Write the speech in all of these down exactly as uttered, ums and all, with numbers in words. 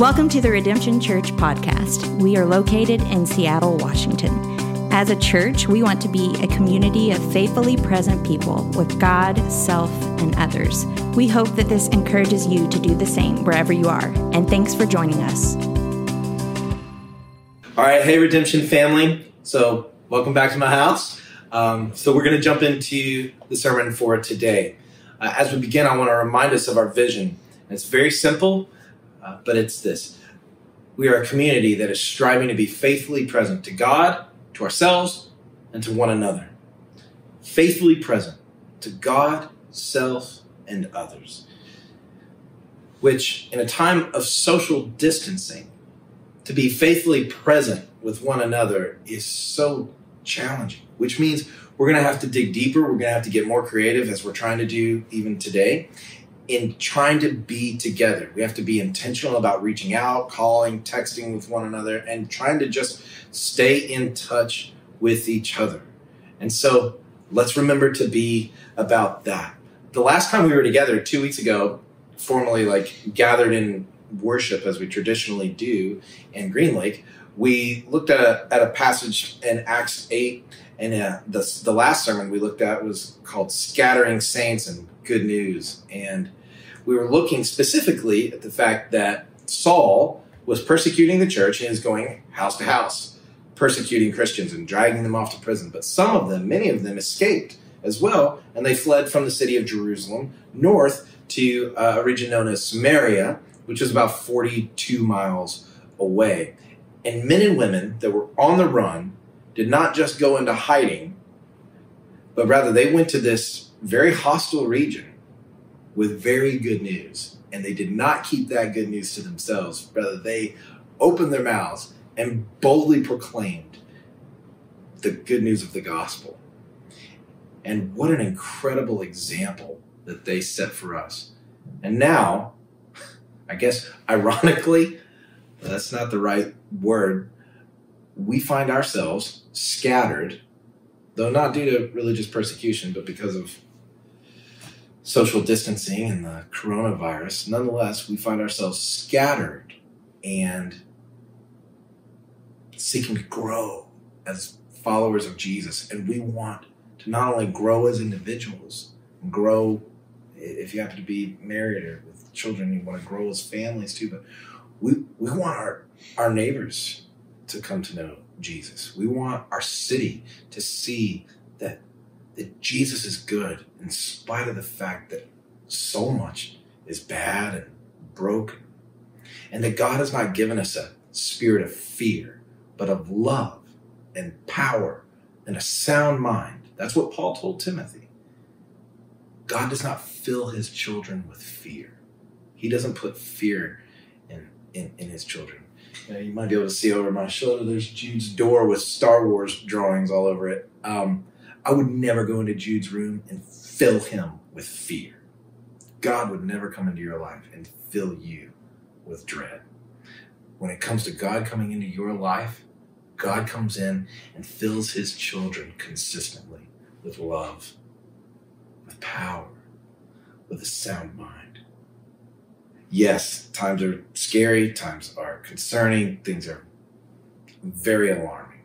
Welcome to the Redemption Church podcast. We are located in Seattle, Washington. As a church, we want to be a community of faithfully present people with God, self, and others. We hope that this encourages you to do the same wherever you are. And thanks for joining us. All right. Hey, Redemption family. So welcome back to my house. Um, so we're going to jump into the sermon for today. Uh, as we begin, I want to remind us of our vision. And it's very simple, uh, but it's this. We are a community that is striving to be faithfully present to God, to ourselves, and to one another. Faithfully present to God, self, and others. Which, in a time of social distancing, to be faithfully present with one another is so challenging, which means we're going to have to dig deeper. We're going to have to get more creative, as we're trying to do even today, in trying to be together. We have to be intentional about reaching out, calling, texting with one another, and trying to just stay in touch with each other. And so let's remember to be about that. The last time we were together two weeks ago, formally like gathered in worship as we traditionally do in Green Lake, we looked at a, at a passage in Acts eight, and uh, the, the last sermon we looked at was called Scattering Saints and Good News. And we were looking specifically at the fact that Saul was persecuting the church and is going house to house, persecuting Christians and dragging them off to prison. But some of them, many of them, escaped as well, and they fled from the city of Jerusalem north to a region known as Samaria, which is about forty-two miles away. And men and women that were on the run did not just go into hiding, but rather they went to this very hostile region with very good news. And they did not keep that good news to themselves. Rather, they opened their mouths and boldly proclaimed the good news of the gospel. And what an incredible example that they set for us. And now, I guess, ironically, that's not the right word, we find ourselves scattered, though not due to religious persecution, but because of social distancing and the coronavirus. Nonetheless, we find ourselves scattered and seeking to grow as followers of Jesus. And we want to not only grow as individuals, grow if you happen to be married or with children, you want to grow as families too, but we, we want our, our neighbors to come to know Jesus. We want our city to see that that Jesus is good in spite of the fact that so much is bad and broken. And that God has not given us a spirit of fear, but of love and power and a sound mind. That's what Paul told Timothy. God does not fill his children with fear. He doesn't put fear in, in, in his children. You know, you might be able to see over my shoulder, there's Jude's door with Star Wars drawings all over it. Um, I would never go into Jude's room and fill him with fear. God would never come into your life and fill you with dread. When it comes to God coming into your life, God comes in and fills his children consistently with love, with power, with a sound mind. Yes, times are scary, times are concerning, things are very alarming.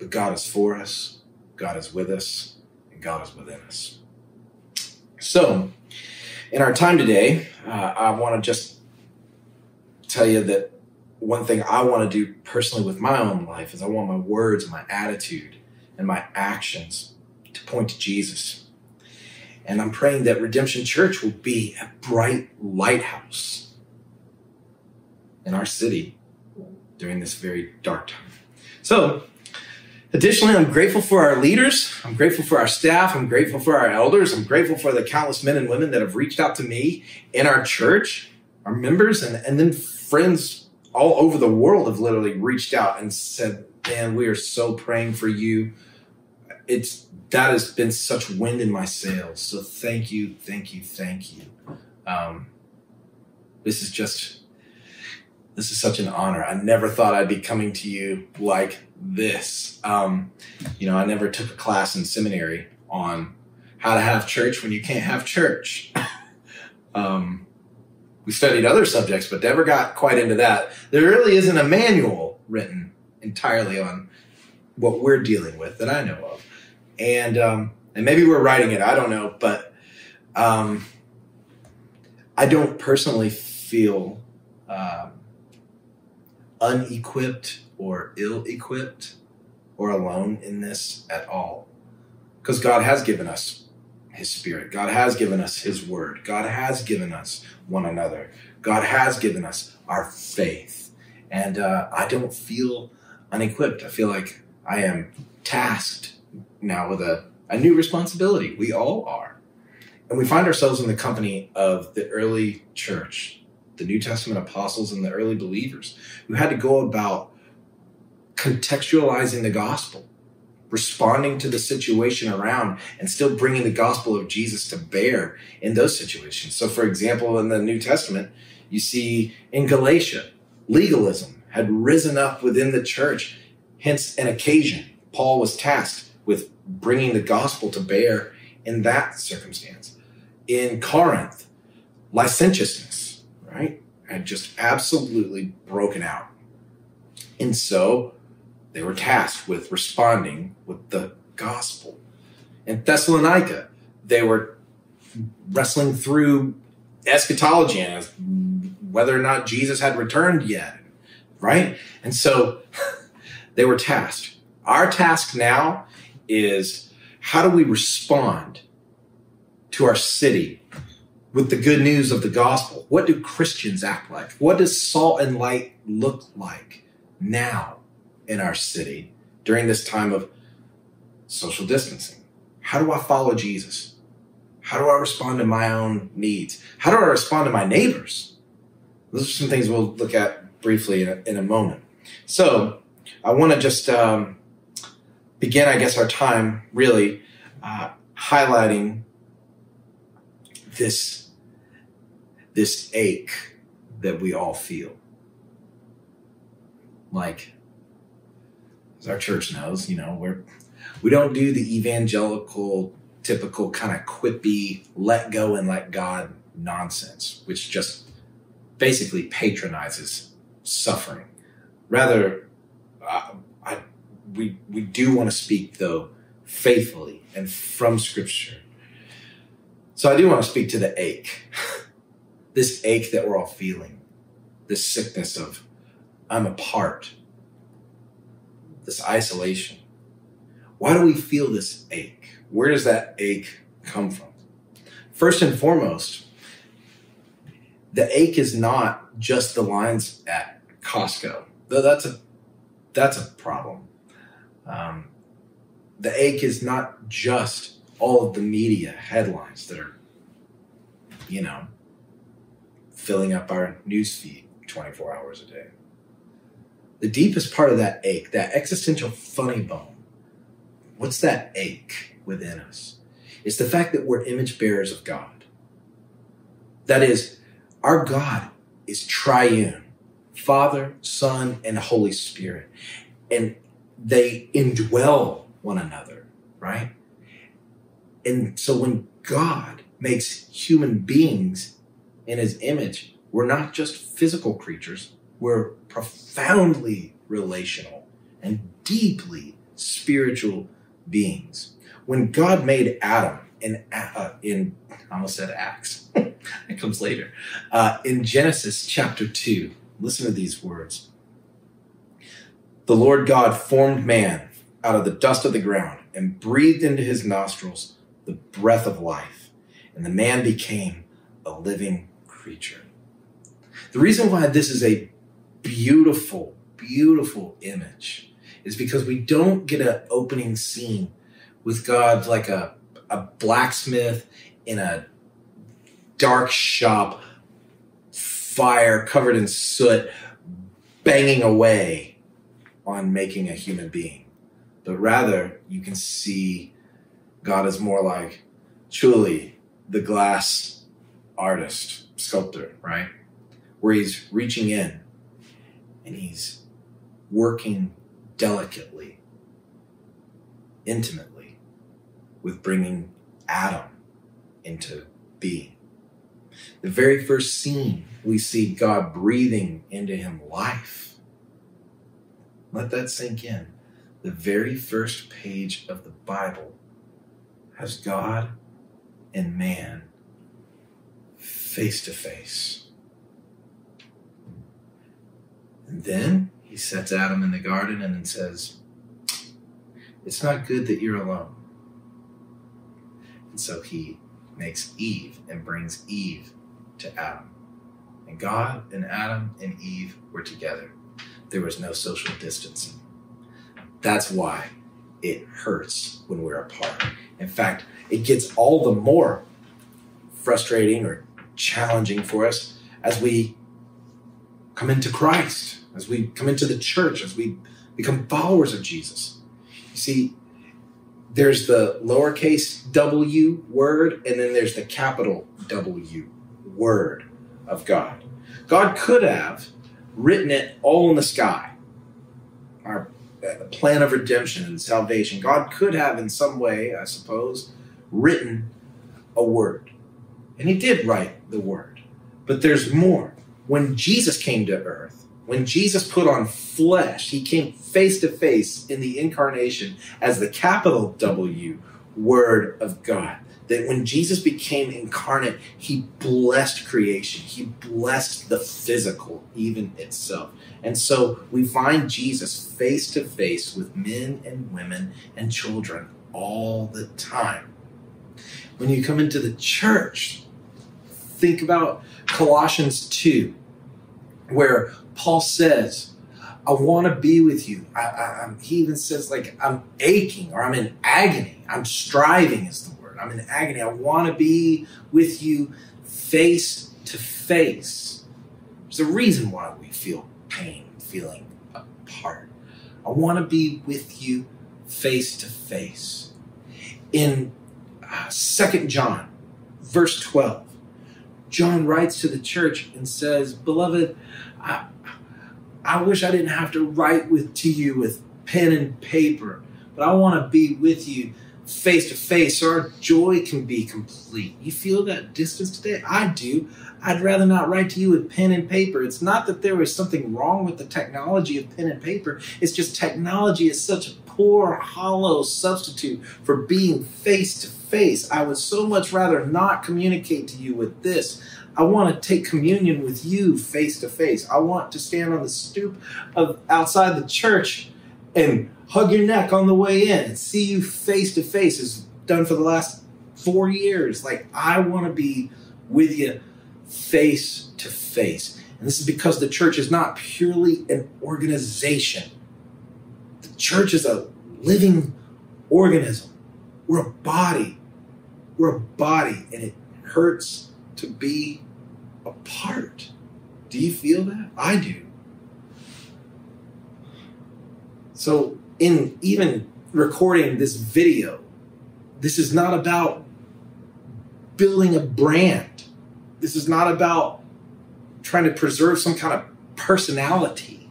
But God is for us. God is with us, and God is within us. So, in our time today, uh, I want to just tell you that one thing I want to do personally with my own life is I want my words, my attitude, and my actions to point to Jesus. And I'm praying that Redemption Church will be a bright lighthouse in our city during this very dark time. So, additionally, I'm grateful for our leaders. I'm grateful for our staff. I'm grateful for our elders. I'm grateful for the countless men and women that have reached out to me in our church, our members, and, and then friends all over the world have literally reached out and said, man, we are so praying for you. It's that has been such wind in my sails. So thank you, thank you, thank you. Um, this is just, this is such an honor. I never thought I'd be coming to you like this. Um, you know, I never took a class in seminary on how to have church when you can't have church. um, We studied other subjects, but never got quite into that. There really isn't a manual written entirely on what we're dealing with that I know of. And um, and maybe we're writing it, I don't know, but um, I don't personally feel um, unequipped or ill-equipped or alone in this at all. Because God has given us His Spirit. God has given us His Word. God has given us one another. God has given us our faith. And uh, I don't feel unequipped. I feel like I am tasked now with a, a new responsibility. We all are. And we find ourselves in the company of the early church, the New Testament apostles and the early believers, who had to go about contextualizing the gospel, responding to the situation around and still bringing the gospel of Jesus to bear in those situations. So, for example, in the New Testament, you see in Galatia, legalism had risen up within the church. Hence, an occasion, Paul was tasked with bringing the gospel to bear in that circumstance. In Corinth, licentiousness, right, had just absolutely broken out. And so they were tasked with responding with the gospel. In Thessalonica, they were wrestling through eschatology and whether or not Jesus had returned yet, right? And so they were tasked. Our task now is, how do we respond to our city with the good news of the gospel? What do Christians act like? What does salt and light look like now in our city during this time of social distancing? How do I follow Jesus? How do I respond to my own needs? How do I respond to my neighbors? Those are some things we'll look at briefly in a, in a moment. So I want to just um, begin, I guess, our time really uh, highlighting this, this ache that we all feel. Like, as our church knows, you know, we're, we don't do the evangelical, typical kind of quippy, let go and let God nonsense, which just basically patronizes suffering. Rather, uh, I, we, we do want to speak, though, faithfully and from Scripture. So I do want to speak to the ache, this ache that we're all feeling, this sickness of I'm apart. This isolation. Why do we feel this ache? Where does that ache come from? First and foremost, the ache is not just the lines at Costco, though that's a that's a problem. Um, the ache is not just all of the media headlines that are, you know, filling up our newsfeed twenty-four hours a day. The deepest part of that ache, that existential funny bone, what's that ache within us? It's the fact that we're image bearers of God. That is, our God is triune, Father, Son, and Holy Spirit. And they indwell one another, right? And so when God makes human beings in His image, we're not just physical creatures. We're profoundly relational and deeply spiritual beings. When God made Adam in, uh, in I almost said Acts, it comes later, uh, in Genesis chapter two, listen to these words. The Lord God formed man out of the dust of the ground and breathed into his nostrils the breath of life, and the man became a living creature. The reason why this is a beautiful, beautiful image is because we don't get an opening scene with God like a, a blacksmith in a dark shop, fire covered in soot, banging away on making a human being. But rather, you can see God is more like truly the glass artist, sculptor, right? Where he's reaching in and he's working delicately, intimately with bringing Adam into being. The very first scene, we see God breathing into him life. Let that sink in. The very first page of the Bible has God and man face to face. And then he sets Adam in the garden and says, it's not good that you're alone. And so he makes Eve and brings Eve to Adam. And God and Adam and Eve were together. There was no social distancing. That's why it hurts when we're apart. In fact, it gets all the more frustrating or challenging for us as we come into Christ, as we come into the church, as we become followers of Jesus. You see, there's the lowercase w word, and then there's the capital W word of God. God could have written it all in the sky, our the plan of redemption and salvation. God could have in some way, I suppose, written a word. And he did write the word. But there's more. When Jesus came to earth, when Jesus put on flesh, he came face to face in the incarnation as the capital W word of God. That when Jesus became incarnate, he blessed creation. He blessed the physical, even itself. And so we find Jesus face to face with men and women and children all the time. When you come into the church, think about Colossians two, where Paul says, I want to be with you. I, I, I'm, he even says, like, I'm aching or I'm in agony. I'm striving is the word. I'm in agony. I want to be with you face to face. There's a reason why we feel pain, feeling apart. I want to be with you face to face. In uh, Second John, verse twelve, John writes to the church and says, Beloved, I, I wish I didn't have to write with to you with pen and paper, but I want to be with you face to face so our joy can be complete. You feel that distance today? I do. I'd rather not write to you with pen and paper. It's not that there was something wrong with the technology of pen and paper. It's just technology is such a poor, hollow substitute for being face to face. I would so much rather not communicate to you with this. I want to take communion with you face to face. I want to stand on the stoop of outside the church and hug your neck on the way in and see you face to face. It's done for the last four years. Like, I want to be with you face to face. And this is because the church is not purely an organization. The church is a living organism. We're a body. We're a body, and it hurts to be apart. Do you feel that? I do. So in even recording this video, this is not about building a brand. This is not about trying to preserve some kind of personality.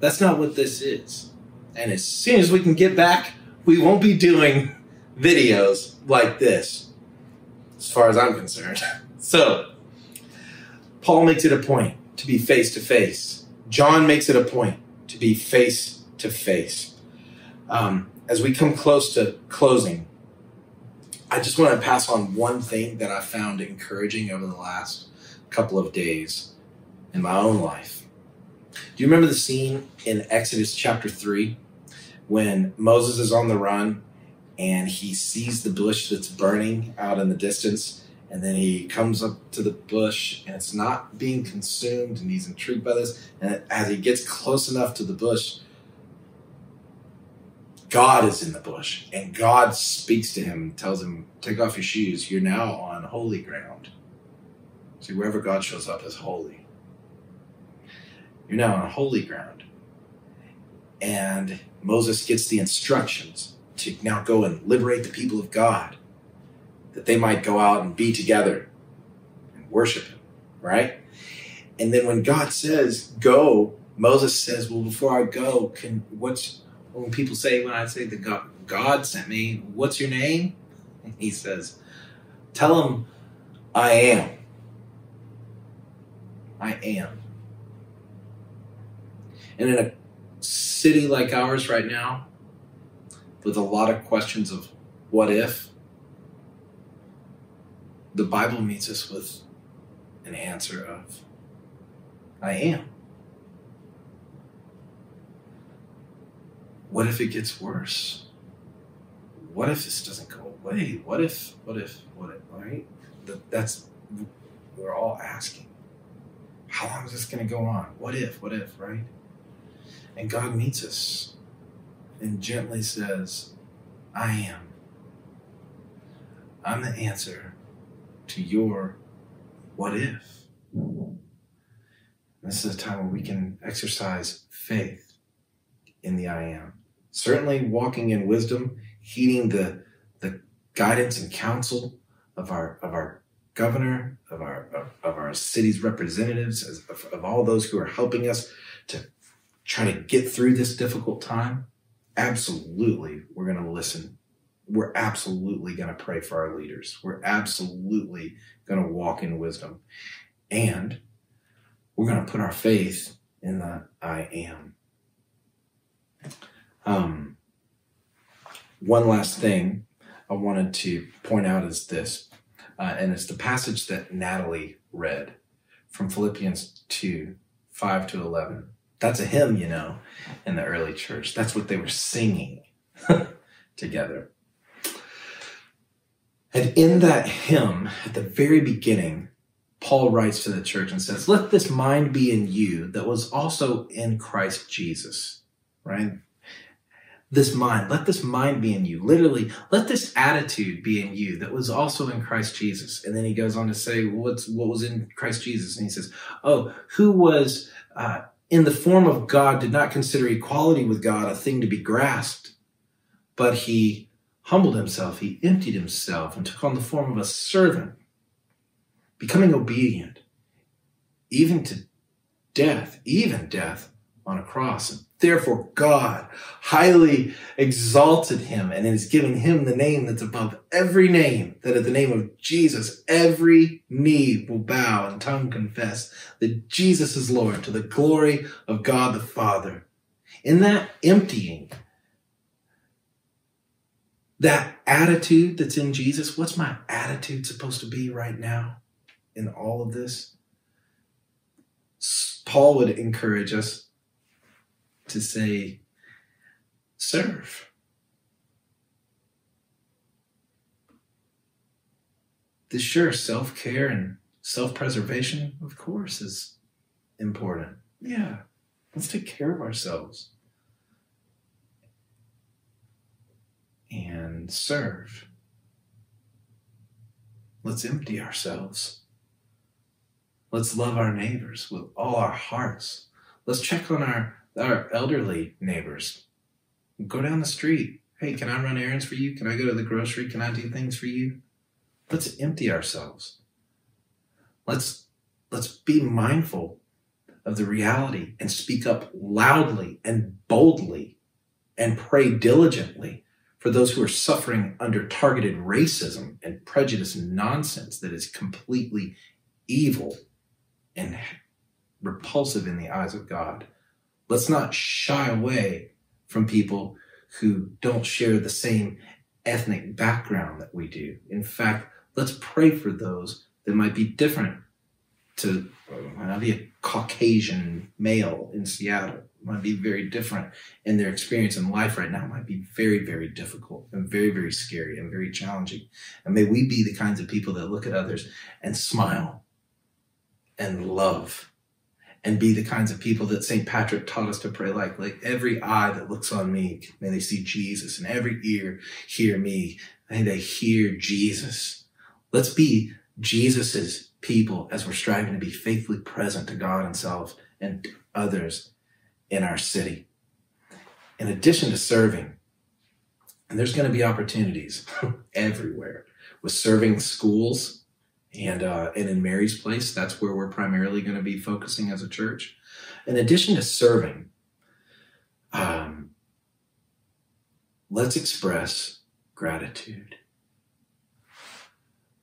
That's not what this is. And as soon as we can get back, we won't be doing videos like this, as far as I'm concerned. So, Paul makes it a point to be face to face. John makes it a point to be face to face. Um, as we come close to closing, I just want to pass on one thing that I found encouraging over the last couple of days in my own life. Do you remember the scene in Exodus chapter three when Moses is on the run and he sees the bush that's burning out in the distance, and then he comes up to the bush and it's not being consumed, and he's intrigued by this, and as he gets close enough to the bush, God is in the bush, and God speaks to him and tells him, take off your shoes, you're now on holy ground. See, wherever God shows up is holy. You're now on holy ground. And Moses gets the instructions to now go and liberate the people of God, that they might go out and be together and worship him, right? And then when God says, go, Moses says, well, before I go, can what's, when people say, when I say that God, God sent me, what's your name? And he says, tell them I am. I am. And in a city like ours right now, with a lot of questions of what if, the Bible meets us with an answer of, I am. What if it gets worse? What if this doesn't go away? What if, what if, what if, right? That's, we're all asking. How long is this going to go on? What if, what if, right? And God meets us and gently says, I am. I'm the answer to your what if. And this is a time where we can exercise faith in the I am. Certainly walking in wisdom, heeding the, the guidance and counsel of our, of our governor, of our, of, of our city's representatives, of, of all those who are helping us to try to get through this difficult time. Absolutely, we're going to listen. We're absolutely going to pray for our leaders. We're absolutely going to walk in wisdom. And we're going to put our faith in the I am. Um, one last thing I wanted to point out is this, uh, and it's the passage that Natalie read from Philippians two, five to eleven. That's a hymn, you know, in the early church. That's what they were singing together. And in that hymn, at the very beginning, Paul writes to the church and says, let this mind be in you that was also in Christ Jesus. Right? This mind, let this mind be in you. Literally, let this attitude be in you that was also in Christ Jesus. And then he goes on to say, what's, what was in Christ Jesus? And he says, oh, who was uh, in the form of God, did not consider equality with God a thing to be grasped, but he humbled himself, he emptied himself and took on the form of a servant, becoming obedient, even to death, even death on a cross. And therefore, God highly exalted him and is giving him the name that's above every name, that at the name of Jesus, every knee will bow and tongue confess that Jesus is Lord, to the glory of God the Father. In that emptying, that attitude that's in Jesus, what's my attitude supposed to be right now in all of this? Paul would encourage us to say, serve. The sure self-care and self-preservation, of course, is important. Yeah, let's take care of ourselves and serve. Let's empty ourselves. Let's love our neighbors with all our hearts. Let's check on our Our elderly neighbors. Go down the street. Hey, can I run errands for you? Can I go to the grocery? Can I do things for you? Let's empty ourselves. Let's, let's be mindful of the reality and speak up loudly and boldly and pray diligently for those who are suffering under targeted racism and prejudice and nonsense that is completely evil and repulsive in the eyes of God. Let's not shy away from people who don't share the same ethnic background that we do. In fact, let's pray for those that might be different. To, might not be a Caucasian male in Seattle. Might be very different, and their experience in life right now might be very, very difficult and very, very scary and very challenging. And may we be the kinds of people that look at others and smile and love, and be the kinds of people that Saint Patrick taught us to pray like. Like, every eye that looks on me, may they see Jesus, and every ear hear me, may they hear Jesus. Let's be Jesus's people as we're striving to be faithfully present to God Himself and others in our city. In addition to serving, and there's going to be opportunities everywhere with serving schools. And uh, and in Mary's Place, that's where we're primarily going to be focusing as a church. In addition to serving, um, let's express gratitude.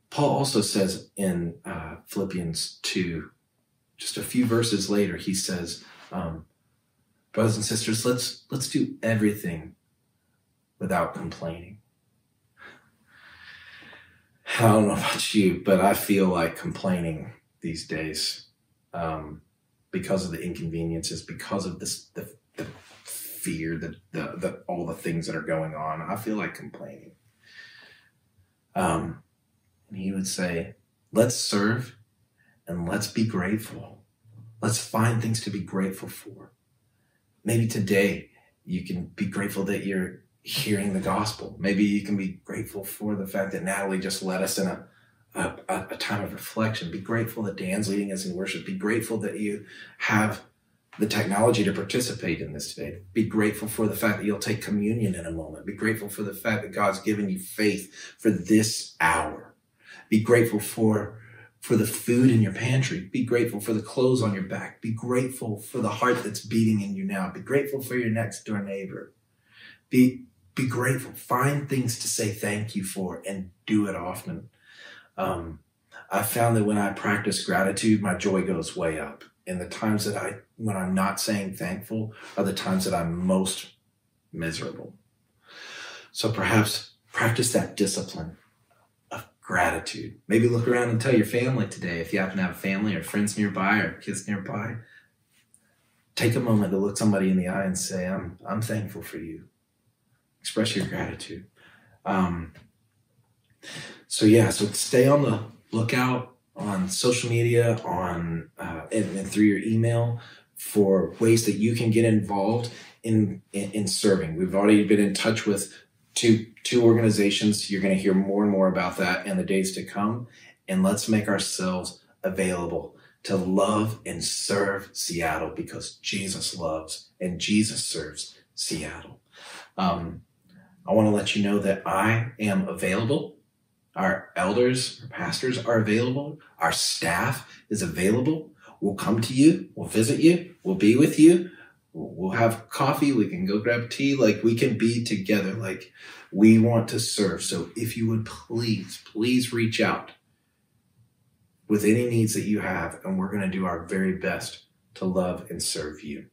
Paul also says in uh, Philippians two, just a few verses later, he says, um, brothers and sisters, let's let's do everything without complaining. I don't know about you, but I feel like complaining these days um, because of the inconveniences, because of this, the, the fear, the, the, the all the things that are going on. I feel like complaining. Um, and he would say, let's serve and let's be grateful. Let's find things to be grateful for. Maybe today you can be grateful that you're hearing the gospel. Maybe you can be grateful for the fact that Natalie just led us in a, a, a time of reflection. Be grateful that Dan's leading us in worship. Be grateful that you have the technology to participate in this today. Be grateful for the fact that you'll take communion in a moment. Be grateful for the fact that God's given you faith for this hour. Be grateful for for the food in your pantry. Be grateful for the clothes on your back. Be grateful for the heart that's beating in you now. Be grateful for your next door neighbor. Be Be grateful. Find things to say thank you for and do it often. Um, I found that when I practice gratitude, my joy goes way up. And the times that I, when I'm not saying thankful are the times that I'm most miserable. So perhaps practice that discipline of gratitude. Maybe look around and tell your family today, if you happen to have family or friends nearby or kids nearby, take a moment to look somebody in the eye and say, I'm, I'm thankful for you. Express your gratitude. Um, so yeah, so stay on the lookout on social media, on uh, and, and through your email for ways that you can get involved in, in in serving. We've already been in touch with two two organizations. You're going to hear more and more about that in the days to come. And let's make ourselves available to love and serve Seattle because Jesus loves and Jesus serves Seattle. Um, I want to let you know that I am available. Our elders, our pastors are available. Our staff is available. We'll come to you. We'll visit you. We'll be with you. We'll have coffee. We can go grab tea. Like we can be together. Like we want to serve. So if you would please, please reach out with any needs that you have. And we're going to do our very best to love and serve you.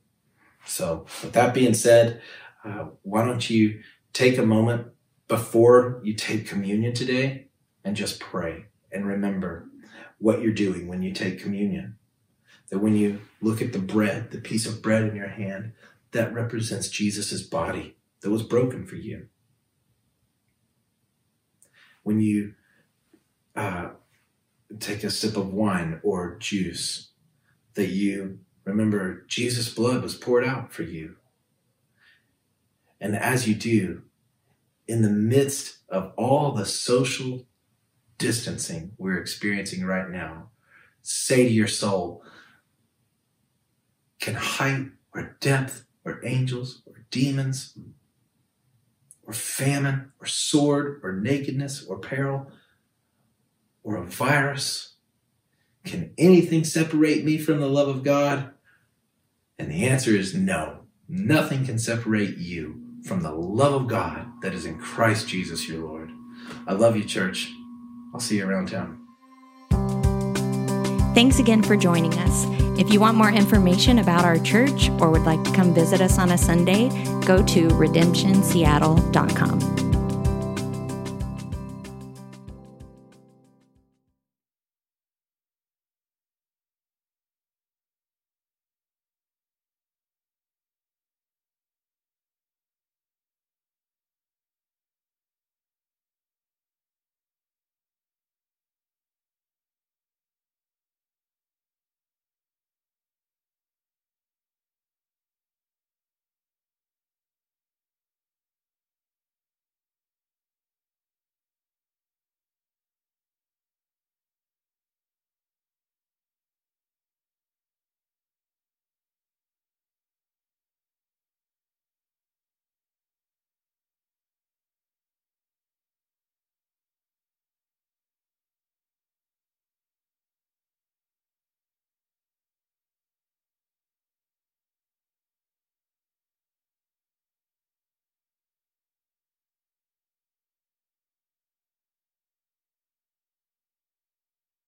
So with that being said, Uh, why don't you take a moment before you take communion today and just pray and remember what you're doing when you take communion. That when you look at the bread, the piece of bread in your hand, that represents Jesus's body that was broken for you. When you uh, take a sip of wine or juice, that you remember Jesus' blood was poured out for you. And as you do, in the midst of all the social distancing we're experiencing right now, say to your soul, can height or depth or angels or demons or famine or sword or nakedness or peril or a virus, can anything separate me from the love of God? And the answer is no. Nothing can separate you from the love of God that is in Christ Jesus, your Lord. I love you, church. I'll see you around town. Thanks again for joining us. If you want more information about our church or would like to come visit us on a Sunday, go to redemption seattle dot com.